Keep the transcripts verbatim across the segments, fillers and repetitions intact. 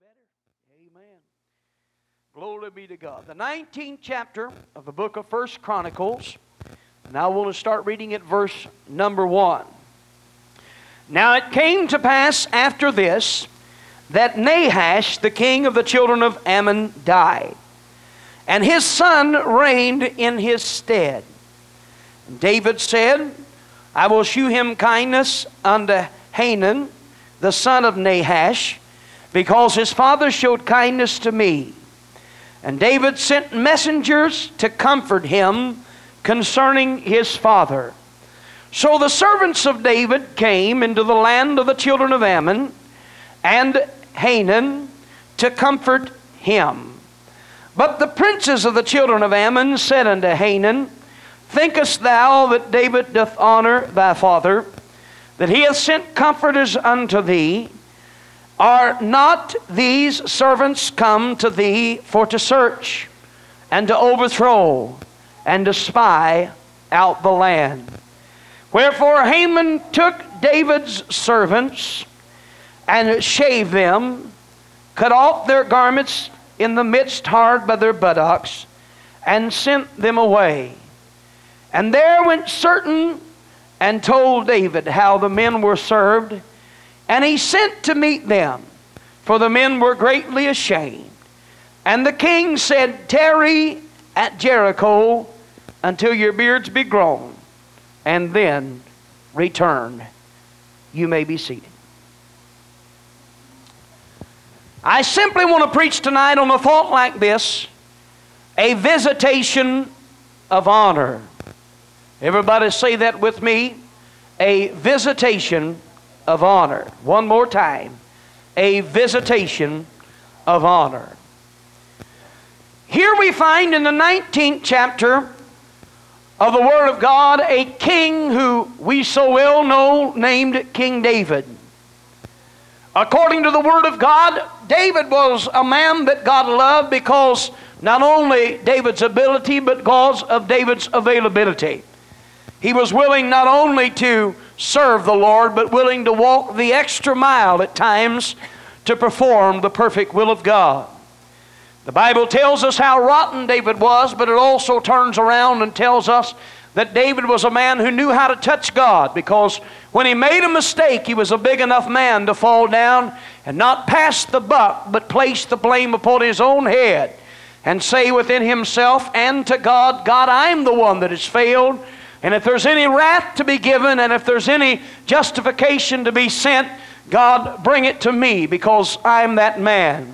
better. Amen. Glory be to God. The nineteenth chapter of the book of First Chronicles. And I want to start reading at verse number one. Now it came to pass after this, that Nahash, the king of the children of Ammon, died, and his son reigned in his stead. And David said, I will shew him kindness unto Hanan, the son of Nahash, because his father showed kindness to me. And David sent messengers to comfort him concerning his father. So the servants of David came into the land of the children of Ammon and Hanan to comfort him. But the princes of the children of Ammon said unto Hanan, Thinkest thou that David doth honor thy father, that he hath sent comforters unto thee? Are not these servants come to thee for to search, and to overthrow, and to spy out the land? Wherefore Haman took David's servants, and shaved them, cut off their garments in the midst hard by their buttocks, and sent them away. And there went certain and told David how the men were served, and he sent to meet them, for the men were greatly ashamed. And the king said, Tarry at Jericho until your beards be grown, and then return. You may be seated. I simply want to preach tonight on a thought like this, a visitation of honor. Everybody say that with me, a visitation of honor. One more time, a visitation of honor. Here we find in the nineteenth chapter of the Word of God a king who we so well know named King David. According to the Word of God, David was a man that God loved because not only David's ability, but because of David's availability. He was willing not only to serve the Lord, but willing to walk the extra mile at times to perform the perfect will of God. The Bible tells us how rotten David was, but it also turns around and tells us that David was a man who knew how to touch God, because when he made a mistake, he was a big enough man to fall down and not pass the buck, but place the blame upon his own head and say within himself and to God, God, I'm the one that has failed. And if there's any wrath to be given, and if there's any justification to be sent, God, bring it to me, because I'm that man.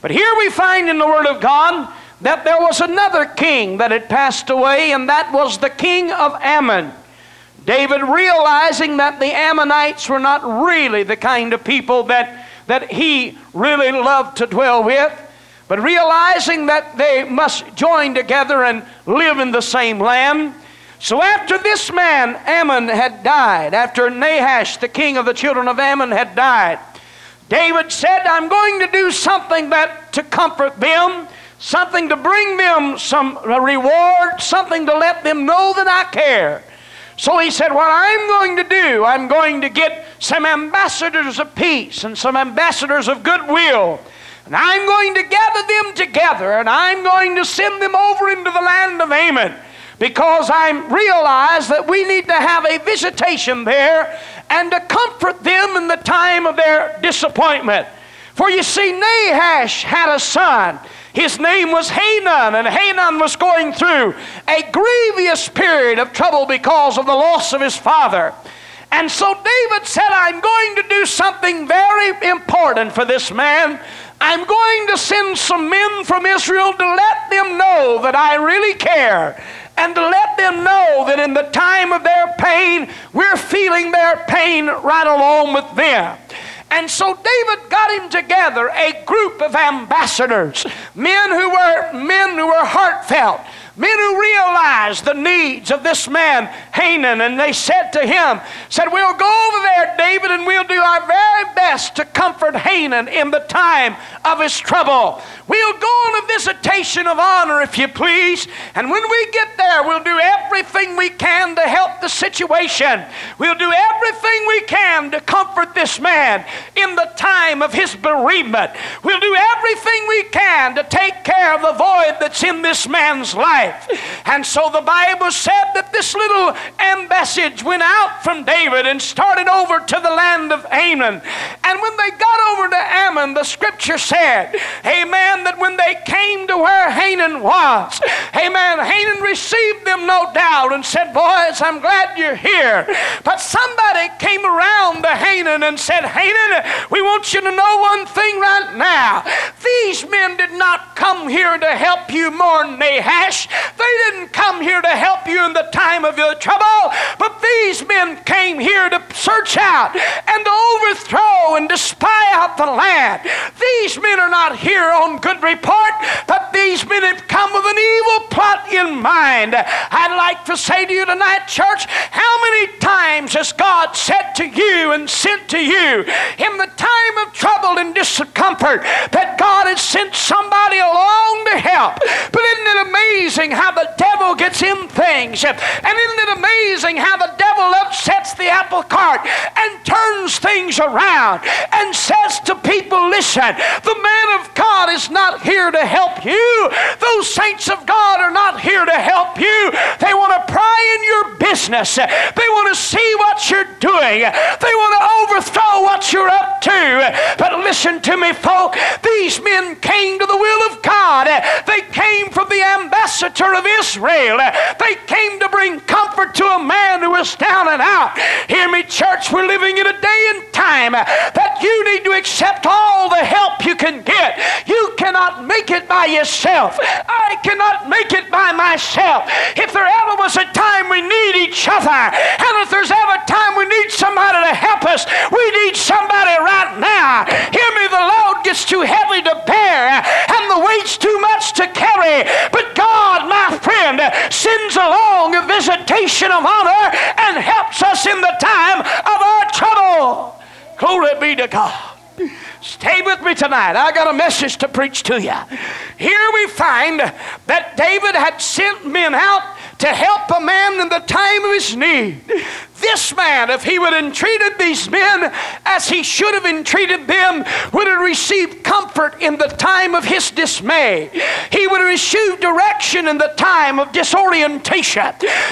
But here we find in the Word of God that there was another king that had passed away, and that was the king of Ammon. David, realizing that the Ammonites were not really the kind of people that, that he really loved to dwell with, but realizing that they must join together and live in the same land. So after this man, Ammon, had died, after Nahash, the king of the children of Ammon, had died, David said, I'm going to do something that to comfort them, something to bring them some reward, something to let them know that I care. So he said, what I'm going to do, I'm going to get some ambassadors of peace and some ambassadors of goodwill. And I'm going to gather them together, and I'm going to send them over into the land of Ammon, because I realize that we need to have a visitation there and to comfort them in the time of their disappointment. For you see, Nahash had a son. His name was Hanan, and Hanan was going through a grievous period of trouble because of the loss of his father. And so David said, I'm going to do something very important for this man. I'm going to send some men from Israel to let them know that I really care, and to let them know that in the time of their pain, we're feeling their pain right along with them. And so David got him together a group of ambassadors, men who were men who were heartfelt, Men who realized the needs of this man, Hanan, and they said to him, said, we'll go over there, David, and we'll do our very best to comfort Hanan in the time of his trouble. We'll go on a visitation of honor, if you please, and when we get there, we'll do everything we can to help the situation. We'll do everything we can to comfort this man in the time of his bereavement. We'll do everything we can to take care of the void that's in this man's life. And so the Bible said that this little ambassage went out from David and started over to the land of Ammon. And when they got over to Ammon, the scripture said, amen, that when they came to where Hanan was, amen, Hanan received them no doubt and said, boys, I'm glad you're here. But somebody came around to Hanan and said, Hanan, we want you to know one thing right now. These men did not come here to help you mourn Nahash. They didn't come here to help you in the time of your trouble, but these men came here to search out and to overthrow and to spy out the land. These men are not here on good report, but these men have come with an evil plot in mind. I'd like to say to you tonight, church, how many times has God said to you and sent to you in the time of trouble and discomfort that God has sent somebody along to help? But isn't it amazing how the devil gets in things? And isn't it amazing how the devil upsets the apple cart and turns things around and says to people, listen, the man of God is not here to help you. Those saints of God are not here to help you. They want to pry in your business. They want to see what you're doing. They want to overthrow what you're up to. But listen to me, folk. These men came to the will of God. They came from the ambassador of Israel. They came to bring comfort to a man who was down and out. Hear me, church, we're living in a day and time that you need to accept all the help you can get. You cannot make it by yourself. I cannot make it by myself. If there ever was a time we need each other, and if there's ever a time we need somebody to help us, we need somebody right now. Hear me, the load gets too heavy to bear, and the weight's too much to carry, but God, my friend, sends along a visitation of honor and helps us in the time of our trouble. Glory be to God. Stay with me tonight. I got a message to preach to you. Here we find that David had sent men out to help a man in the time of his need. This man, if he would have entreated these men as he should have entreated them, would have received comfort in the time of his dismay. He would have received direction in the time of disorientation.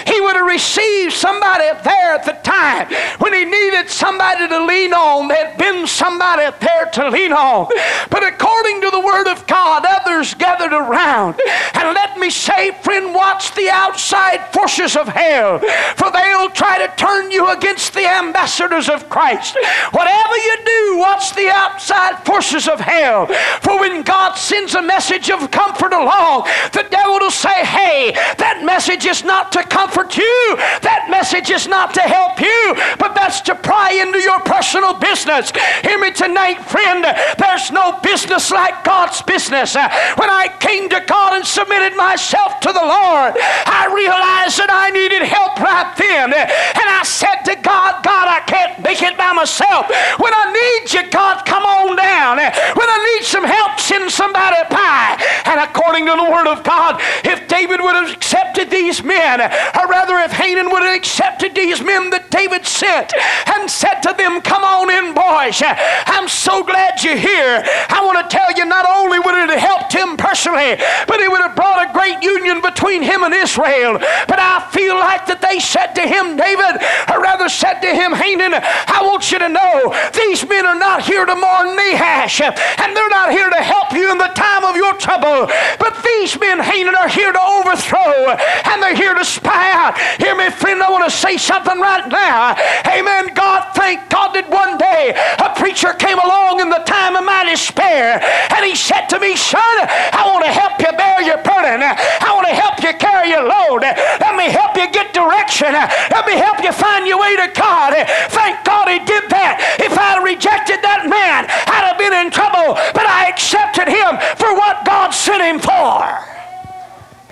He would have received somebody there at the time when he needed somebody to lean on. There had been somebody there to lean on. But according to the word of God, others gathered around. And let me say, friend, watch the outside forces of hell, for they'll try to turn you against the ambassadors of Christ. Whatever you do, watch the outside forces of hell. For when God sends a message of comfort along, the devil will say, hey, that message is not to comfort you. That message is not to help you, but that's to pry into your personal business. Hear me tonight, friend. There's no business like God's business. When I came to God and submitted myself to the Lord, I realized that I needed help right then. And I I said to God, God, I can't make it by myself. When I need you, God, come on down. When I need some help, send somebody by. And according to the word of God, if David would have accepted these men, or rather if Hanan would have accepted these men that David sent and said to them, come on in, boys. I'm so glad you're here. I want to tell you, not only would it have helped him personally, but it would have brought a great union between him and Israel. But I feel like that they said to him, David, I rather said to him, Hanan, I want you to know these men are not here to mourn Nahash, and they're not here to help you in the time of your trouble. But these men, Hanan, are here to overthrow, and they're here to spy out. Hear me, friend, I want to say something right now. Amen. God, thank God that one day a preacher came along in the time of my despair, and he said to me, son, I want to help you bear your burden. I want to help you carry your load. Let me help you get direction. Let me help you find your way to God. Thank God he did that. If I had rejected that man, I'd have been in trouble, but I accepted him for what God sent him for.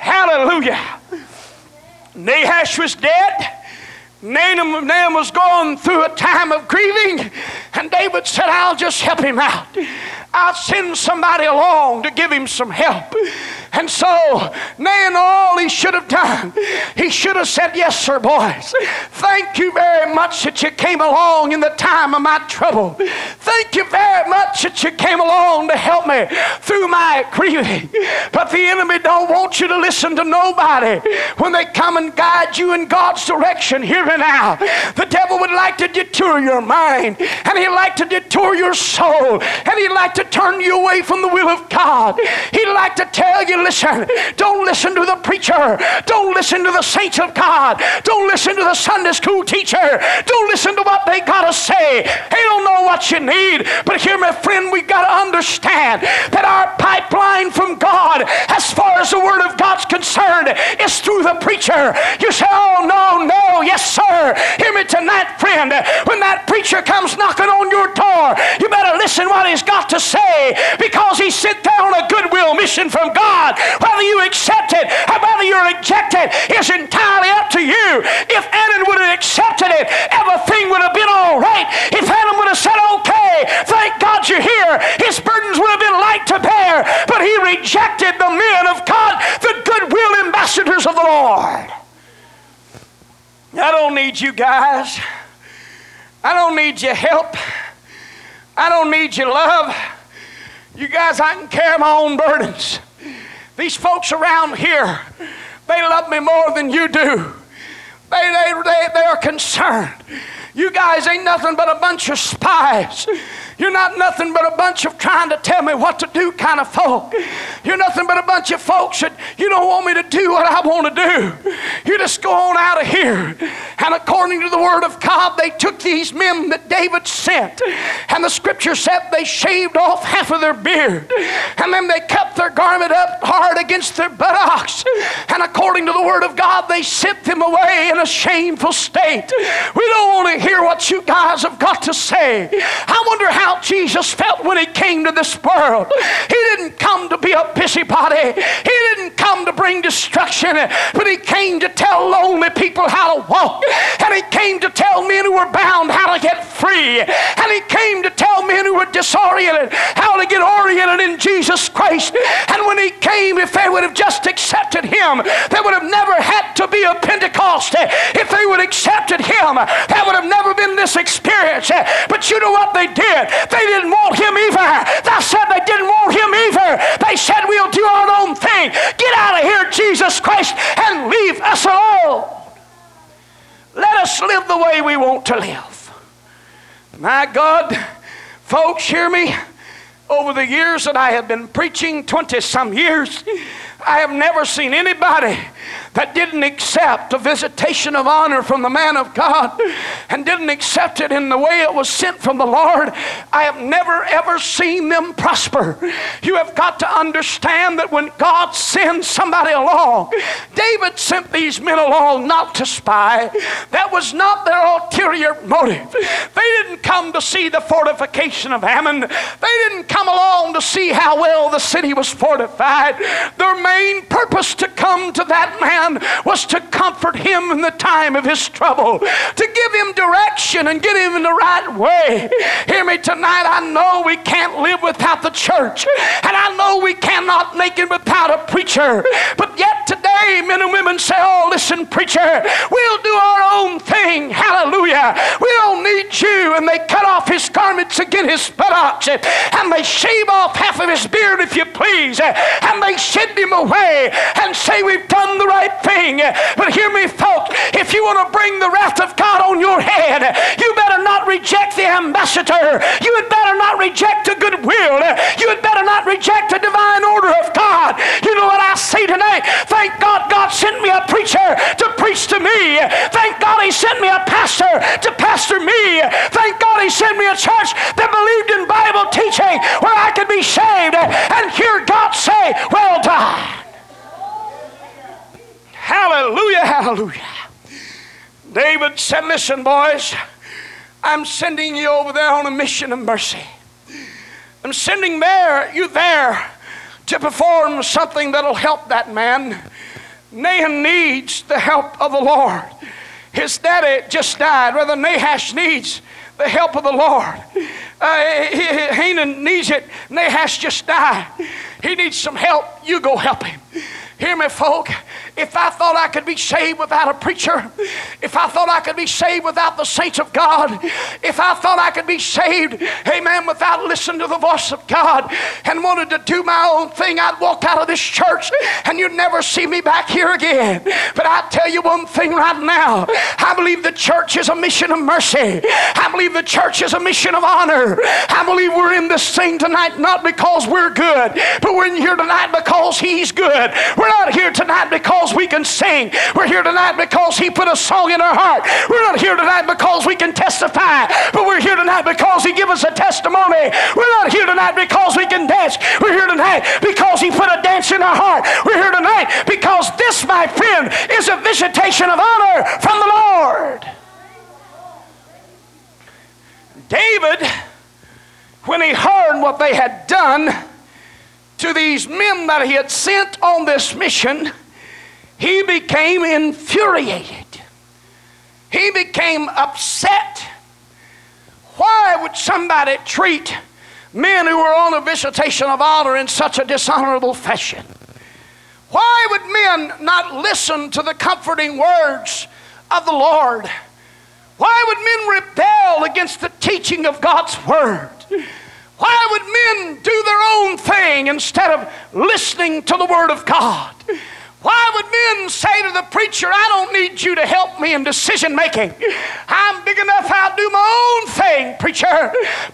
How Hallelujah. Nahash was dead. Nahum of Naam was going through a time of grieving, and David said, I'll just help him out. I'll send somebody along to give him some help. And so, man, all he should have done, he should have said, yes, sir, boys. Thank you very much that you came along in the time of my trouble. Thank you very much that you came along to help me through my grieving. But the enemy don't want you to listen to nobody when they come and guide you in God's direction here and now. The devil would like to detour your mind, and he'd like to detour your soul, and he'd like to turn you away from the will of God. He'd like to tell you, listen, don't listen to the preacher. Don't listen to the saints of God. Don't listen to the Sunday school teacher. Don't listen to what they got to say. They don't know what you need. But hear me, friend, we got to understand that our pipeline from God, as far as the Word of God's concerned, is through the preacher. You say, oh, no, no, yes, sir. Hear me tonight, friend. When that preacher comes knocking on your door, you better listen what he's got to say, because he sent down a goodwill mission from God. Whether you accept it or whether you reject it is entirely up to you. If Adam would have accepted it, everything would have been all right. If Adam would have said, okay, thank God you're here, his burdens would have been light to bear. But he rejected the men of God, the goodwill ambassadors of the Lord. I don't need you guys. I don't need your help. I don't need your love. You guys, I can carry my own burdens. These folks around here, they love me more than you do. They, they, they, they are concerned. You guys ain't nothing but a bunch of spies. You're not nothing but a bunch of trying to tell me what to do kind of folk. You're nothing but a bunch of folks that you don't want me to do what I want to do. You just go on out of here. And according to the Word of God, they took these men that David sent. And the Scripture said they shaved off half of their beard. And then they kept their garment up hard against their buttocks. And according to the Word of God, they sent them away in a shameful state. We don't want to hear what you guys have got to say. I wonder how Jesus felt when he came to this world. He didn't come to be a busybody. He didn't come to bring destruction, but he came to tell lonely people how to walk. And he came to tell men who were bound how to get free. And he came to tell men who were disoriented how to get oriented in Jesus Christ. And when he came, if they would have just accepted him, they would have never had to be a Pentecost. If they would have accepted him, that would have never been this experience. But you know what they did? They didn't want him either. They said they didn't want him either. They said, we'll do our own thing. Get out of here, Jesus Christ, and leave us alone. Let us live the way we want to live. My God, folks, hear me. Over the years that I have been preaching, twenty some years, I have never seen anybody that didn't accept a visitation of honor from the man of God and didn't accept it in the way it was sent from the Lord. I have never ever seen them prosper. You have got to understand that when God sends somebody along, David sent these men along not to spy. That was not their ulterior motive. They didn't come to see the fortification of Ammon. They didn't come along to see how well the city was fortified. Their main purpose to come to that man was to comfort him in the time of his trouble, to give him direction and get him in the right way. Hear me tonight. I know we can't live without the church, and I know we cannot make it without a preacher. But yet today, men and women say, oh, listen, preacher, we'll do our own thing. Hallelujah. We don't need you. And they cut off his garments again, his buttocks, and they shave off half of his beard, if you please, and they send him away and say, we've done the right thing. But hear me, folks, if you want to bring the wrath of God on your head, you better not reject the ambassador. You had better not reject the goodwill. You had better not reject the divine order of God. You know what I say tonight? Thank God God sent me a preacher to preach to me. Thank God he sent me a pastor to pastor me. Thank God he sent me a church that believed in Bible teaching where I could be saved and hear God say, well done. Hallelujah, hallelujah. David said, listen, boys, I'm sending you over there on a mission of mercy. I'm sending there, you there to perform something that'll help that man. Nahum needs the help of the Lord. His daddy just died. Brother Nahash needs the help of the Lord. Uh, Hanan needs it. Nahash just died. He needs some help. You go help him. Hear me, folk. If I thought I could be saved without a preacher, if I thought I could be saved without the saints of God, if I thought I could be saved, amen, without listening to the voice of God and wanted to do my own thing, I'd walk out of this church and you'd never see me back here again. But I tell you one thing right now. I believe the church is a mission of mercy. I believe the church is a mission of honor. I believe we're in this thing tonight not because we're good, but we're in here tonight because He's good. We're not here tonight because we can sing. We're here tonight because He put a song in our heart. We're not here tonight because we can testify, but we're here tonight because He gave us a testimony. We're not here tonight because we can dance. We're here tonight because He put a dance in our heart. We're here tonight because this, my friend, is a visitation of honor from the Lord. David, when he heard what they had done to these men that he had sent on this mission, he became infuriated. He became upset. Why would somebody treat men who were on a visitation of honor in such a dishonorable fashion? Why would men not listen to the comforting words of the Lord? Why would men rebel against the teaching of God's word? Why would men do their own thing instead of listening to the word of God? Why would men say to the preacher, I don't need you to help me in decision making. I'm big enough, I'll do my own thing, preacher.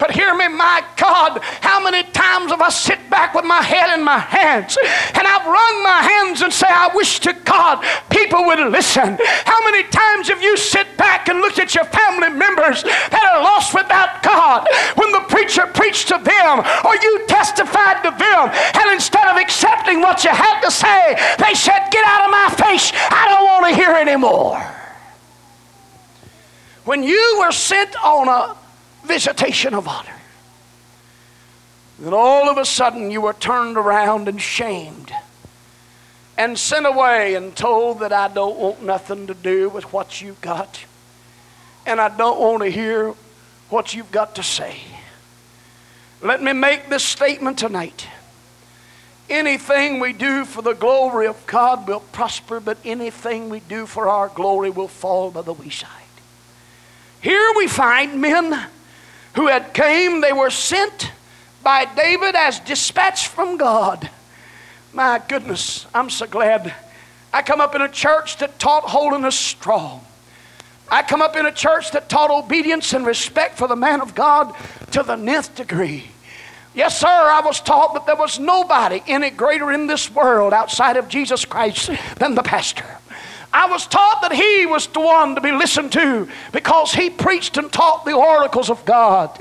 But hear me, my God, how many times have I sit back with my head in my hands and I've wrung my hands and say, I wish to God people would listen. How many times have you sit back and looked at your family members that are lost without God when the preacher preached to them or you testified to them, and instead of accepting what you had to say, they said, get out of my face. I don't want to hear anymore. When you were sent on a visitation of honor, then all of a sudden you were turned around and shamed and sent away and told that I don't want nothing to do with what you got, and I don't want to hear what you've got to say. Let me make this statement tonight. Anything we do for the glory of God will prosper, but anything we do for our glory will fall by the wayside. Here we find men who had came, they were sent by David as dispatched from God. My goodness, I'm so glad. I come up in a church that taught holiness strong. I come up in a church that taught obedience and respect for the man of God to the nth degree. Yes, sir, I was taught that there was nobody any greater in this world outside of Jesus Christ than the pastor. I was taught that he was the one to be listened to because he preached and taught the oracles of God.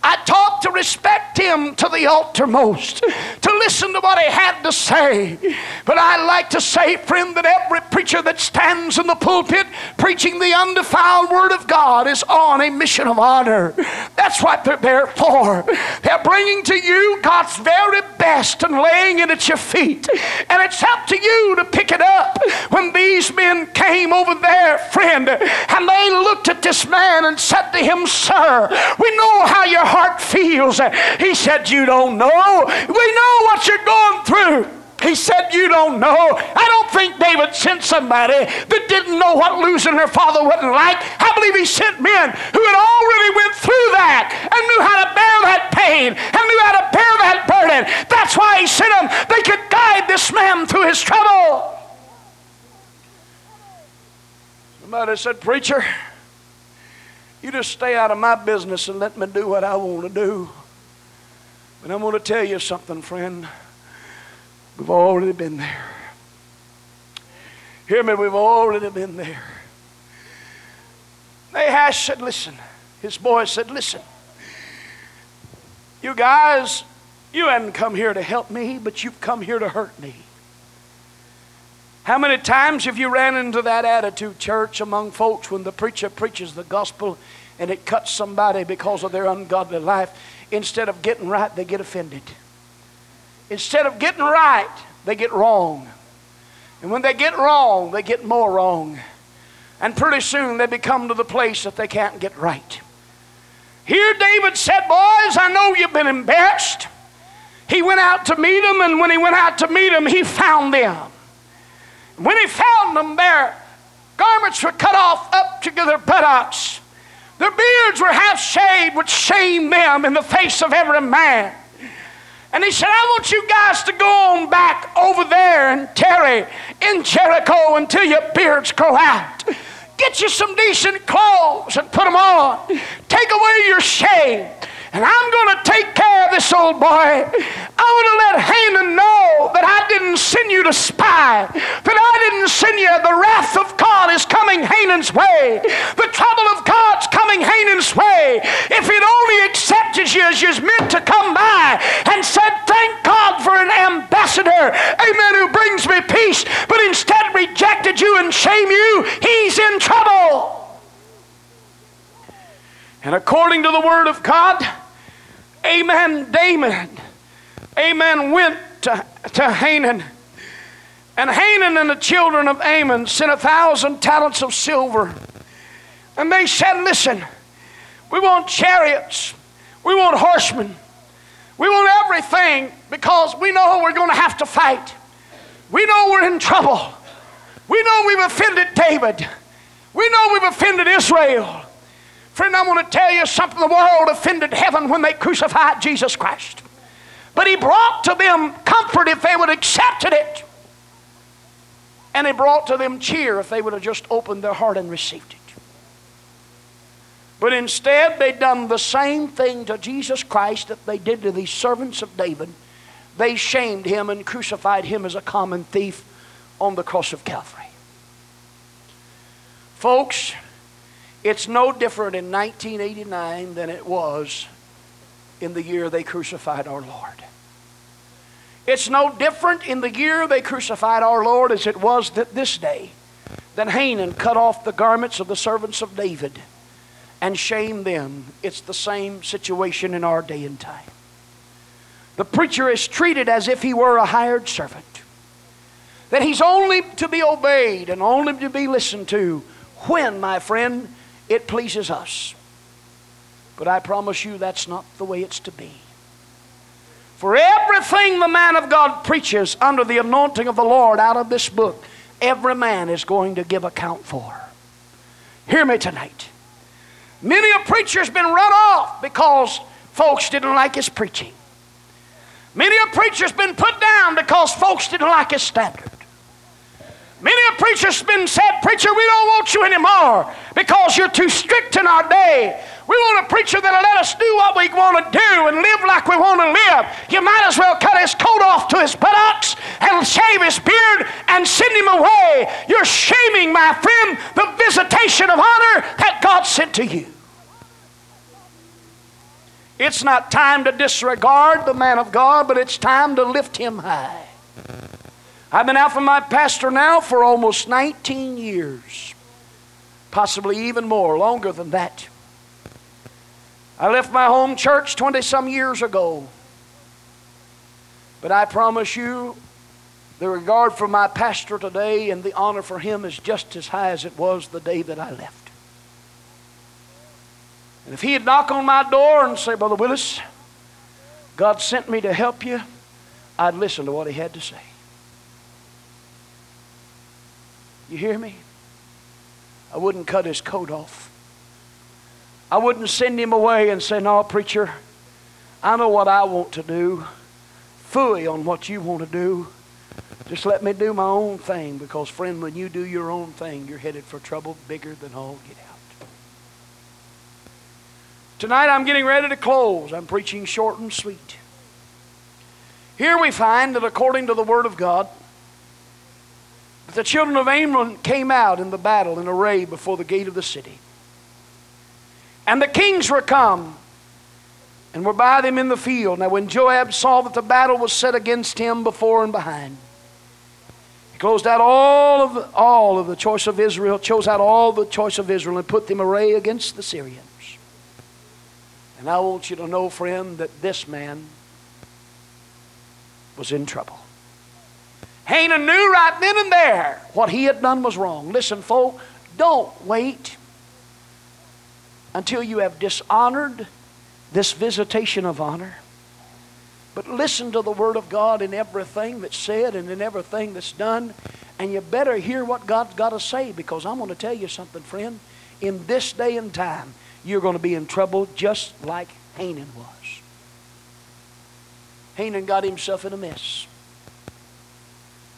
I taught to respect him to the uttermost, to listen to what he had to say. But I like to say, friend, that every preacher that stands in the pulpit preaching the undefiled word of God is on a mission of honor. That's what they're there for. They're bringing to you God's very best and laying it at your feet. And it's up to you to pick it up. When these men came over there, friend, and they looked at this man and said to him, sir, we know how your heart feels. He said, you don't know. We know what you're going through. He said, you don't know. I don't think David sent somebody that didn't know what losing their father wasn't like. I believe he sent men who had already went through that and knew how to bear that pain and knew how to bear that burden. That's why he sent them. They could guide this man through his trouble. Somebody said, preacher, you just stay out of my business and let me do what I want to do. But I'm going to tell you something, friend. We've already been there. Hear me, we've already been there. Nahash said, listen. His boy said, listen. You guys, you haven't come here to help me, but you've come here to hurt me. How many times have you ran into that attitude, church, among folks when the preacher preaches the gospel and it cuts somebody because of their ungodly life? Instead of getting right, they get offended. Instead of getting right, they get wrong. And when they get wrong, they get more wrong. And pretty soon they become to the place that they can't get right. Here David said, boys, I know you've been embarrassed. He went out to meet them, and when he went out to meet them, he found them. When he found them, their garments were cut off up to their buttocks. Their beards were half shaved, which shamed them in the face of every man. And he said, I want you guys to go on back over there and tarry in Jericho until your beards grow out. Get you some decent clothes and put them on. Take away your shame. And I'm going to take care of this old boy. I want to let Haman know that I didn't send you to spy, that I didn't send you. The wrath of God is coming Haman's way. The trouble of God's coming Haman's way. If he'd only accepted you as you was meant to come by and said, thank God for an ambassador, amen, who brings me peace, but instead rejected you and shamed you, he's in trouble. And according to the word of God, amen, David, amen, went to, to Hanan. And Hanan and the children of Ammon sent a thousand talents of silver. And they said, listen, we want chariots. We want horsemen. We want everything because we know we're going to have to fight. We know we're in trouble. We know we've offended David. We know we've offended Israel. Friend, I want to tell you something. The world offended heaven when they crucified Jesus Christ. But he brought to them comfort if they would have accepted it. And he brought to them cheer if they would have just opened their heart and received it. But instead, they done the same thing to Jesus Christ that they did to these servants of David. They shamed him and crucified him as a common thief on the cross of Calvary. Folks, it's no different in nineteen eighty-nine than it was in the year they crucified our Lord. It's no different in the year they crucified our Lord as it was that this day that Hanan cut off the garments of the servants of David and shamed them. It's the same situation in our day and time. The preacher is treated as if he were a hired servant, that he's only to be obeyed and only to be listened to when, my friend, it pleases us. But I promise you that's not the way it's to be. For everything the man of God preaches under the anointing of the Lord out of this book, every man is going to give account for. Hear me tonight. Many a preacher's been run off because folks didn't like his preaching. Many a preacher's been put down because folks didn't like his standard. Many a preacher's been said, preacher, we don't want you anymore because you're too strict in our day. We want a preacher that'll let us do what we want to do and live like we want to live. You might as well cut his coat off to his buttocks and shave his beard and send him away. You're shaming, my friend, the visitation of honor that God sent to you. It's not time to disregard the man of God, but it's time to lift him high. I've been out from my pastor now for almost nineteen years, possibly even more, longer than that. I left my home church twenty-some years ago. But I promise you, the regard for my pastor today and the honor for him is just as high as it was the day that I left. And if he had knocked on my door and said, Brother Willis, God sent me to help you, I'd listen to what he had to say. You hear me? I wouldn't cut his coat off. I wouldn't send him away and say, no, preacher, I know what I want to do. Phooey on what you want to do. Just let me do my own thing, because, friend, when you do your own thing, you're headed for trouble bigger than all get out. Tonight I'm getting ready to close. I'm preaching short and sweet. Here we find that according to the Word of God, but the children of Ammon came out in the battle in array before the gate of the city. And the kings were come and were by them in the field. Now when Joab saw that the battle was set against him before and behind, he closed out all of the, all of the choice of Israel, chose out all the choice of Israel and put them array against the Syrians. And I want you to know, friend, that this man was in trouble. Hannah knew right then and there what he had done was wrong. Listen, folk, don't wait until you have dishonored this visitation of honor. But listen to the Word of God in everything that's said and in everything that's done. And you better hear what God's got to say, because I'm going to tell you something, friend. In this day and time, you're going to be in trouble just like Hanan was. Hanan got himself in a mess.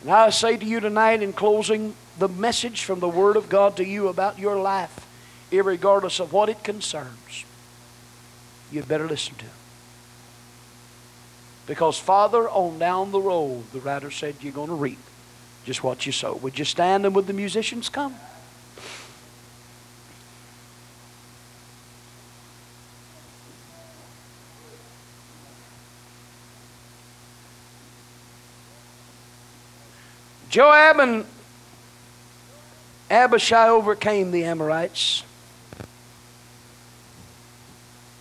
And I say to you tonight in closing, the message from the Word of God to you about your life, irregardless of what it concerns, you better listen to it. Because farther on down the road, the writer said, you're going to reap just what you sow. Would you stand, and would the musicians come? Joab and Abishai overcame the Amorites.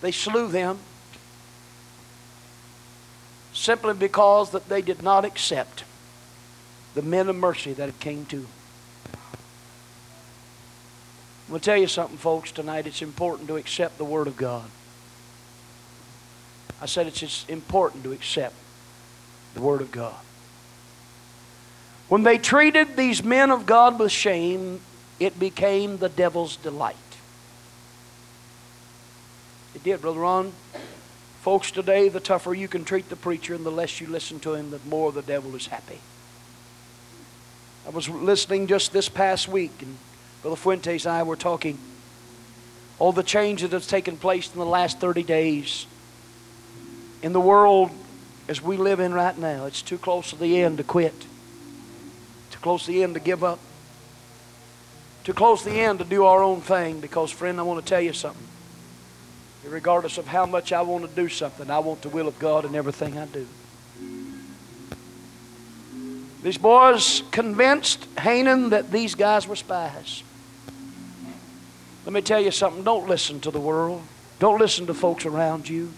They slew them simply because that they did not accept the men of mercy that it came to. I'm going to tell you something, folks, tonight. It's important to accept the Word of God. I said it's important to accept the Word of God. When they treated these men of God with shame, it became the devil's delight. It did, Brother Ron. Folks, today, the tougher you can treat the preacher and the less you listen to him, the more the devil is happy. I was listening just this past week, and Brother Fuentes and I were talking. All the changes that's taken place in the last thirty days in the world as we live in right now, it's too close to the end to quit. Too close to the end to give up. Too close to the end to do our own thing. Because, friend, I want to tell you something. Regardless of how much I want to do something, I want the will of God in everything I do. These boys convinced Hanan that these guys were spies. Let me tell you something. Don't listen to the world. Don't listen to folks around you.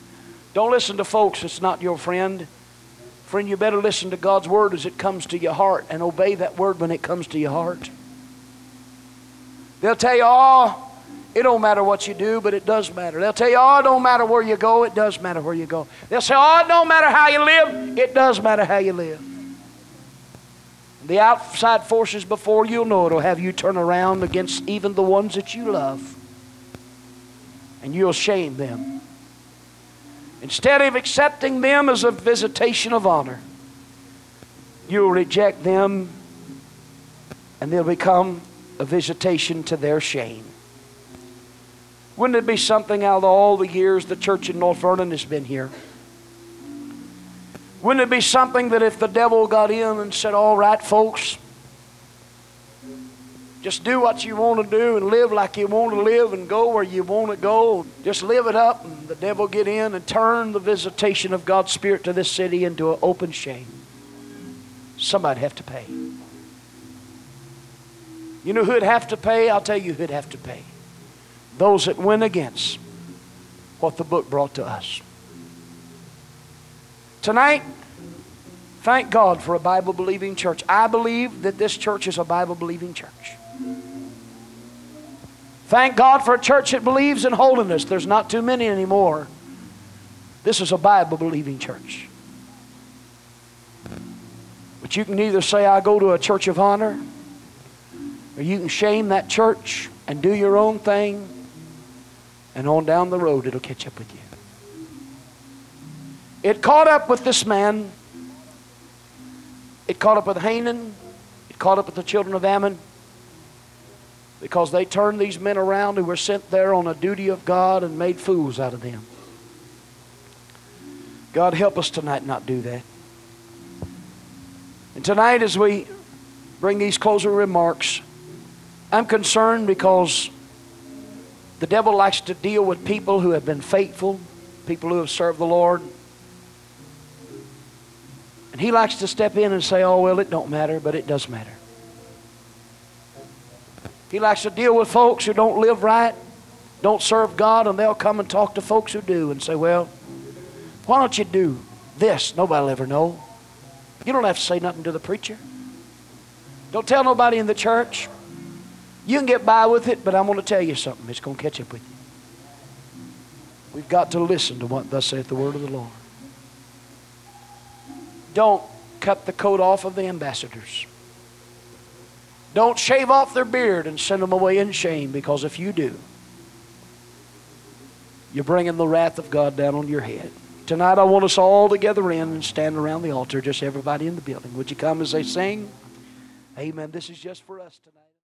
Don't listen to folks that's not your friend. Friend, you better listen to God's Word as it comes to your heart, and obey that Word when it comes to your heart. They'll tell you, oh, it don't matter what you do, but it does matter. They'll tell you, oh, it don't matter where you go, it does matter where you go. They'll say, oh, it don't matter how you live, it does matter how you live. And the outside forces, before you'll know it, will have you turn around against even the ones that you love. And you'll shame them. Instead of accepting them as a visitation of honor, you'll reject them, and they'll become a visitation to their shame. Wouldn't it be something, out of all the years the church in North Vernon has been here, wouldn't it be something that if the devil got in and said, all right, folks, just do what you want to do and live like you want to live and go where you want to go. Just live it up, and the devil get in and turn the visitation of God's Spirit to this city into an open shame. Somebody'd have to pay. You know who'd have to pay? I'll tell you who'd have to pay. Those that went against what the book brought to us. Tonight, thank God for a Bible-believing church. I believe that this church is a Bible-believing church. Thank God for a church that believes in holiness. There's not too many anymore. This is a Bible-believing church. But you can either say, I go to a church of honor, or you can shame that church and do your own thing, and on down the road it'll catch up with you. It caught up with this man. It caught up with Hanan. It caught up with the children of Ammon. Because they turned these men around who were sent there on a duty of God and made fools out of them. God, help us tonight not do that. And tonight, as we bring these closing remarks, I'm concerned because the devil likes to deal with people who have been faithful, people who have served the Lord. And he likes to step in and say, oh, well, it don't matter, but it does matter. He likes to deal with folks who don't live right, don't serve God, and they'll come and talk to folks who do and say, well, why don't you do this? Nobody'll ever know. You don't have to say nothing to the preacher. Don't tell nobody in the church. You can get by with it, but I'm going to tell you something. It's going to catch up with you. We've got to listen to what thus saith the word of the Lord. Don't cut the coat off of the ambassadors. Don't shave off their beard and send them away in shame, because if you do, you're bringing the wrath of God down on your head. Tonight I want us all to gather in and stand around the altar, just everybody in the building. Would you come as they sing? Amen. This is just for us tonight.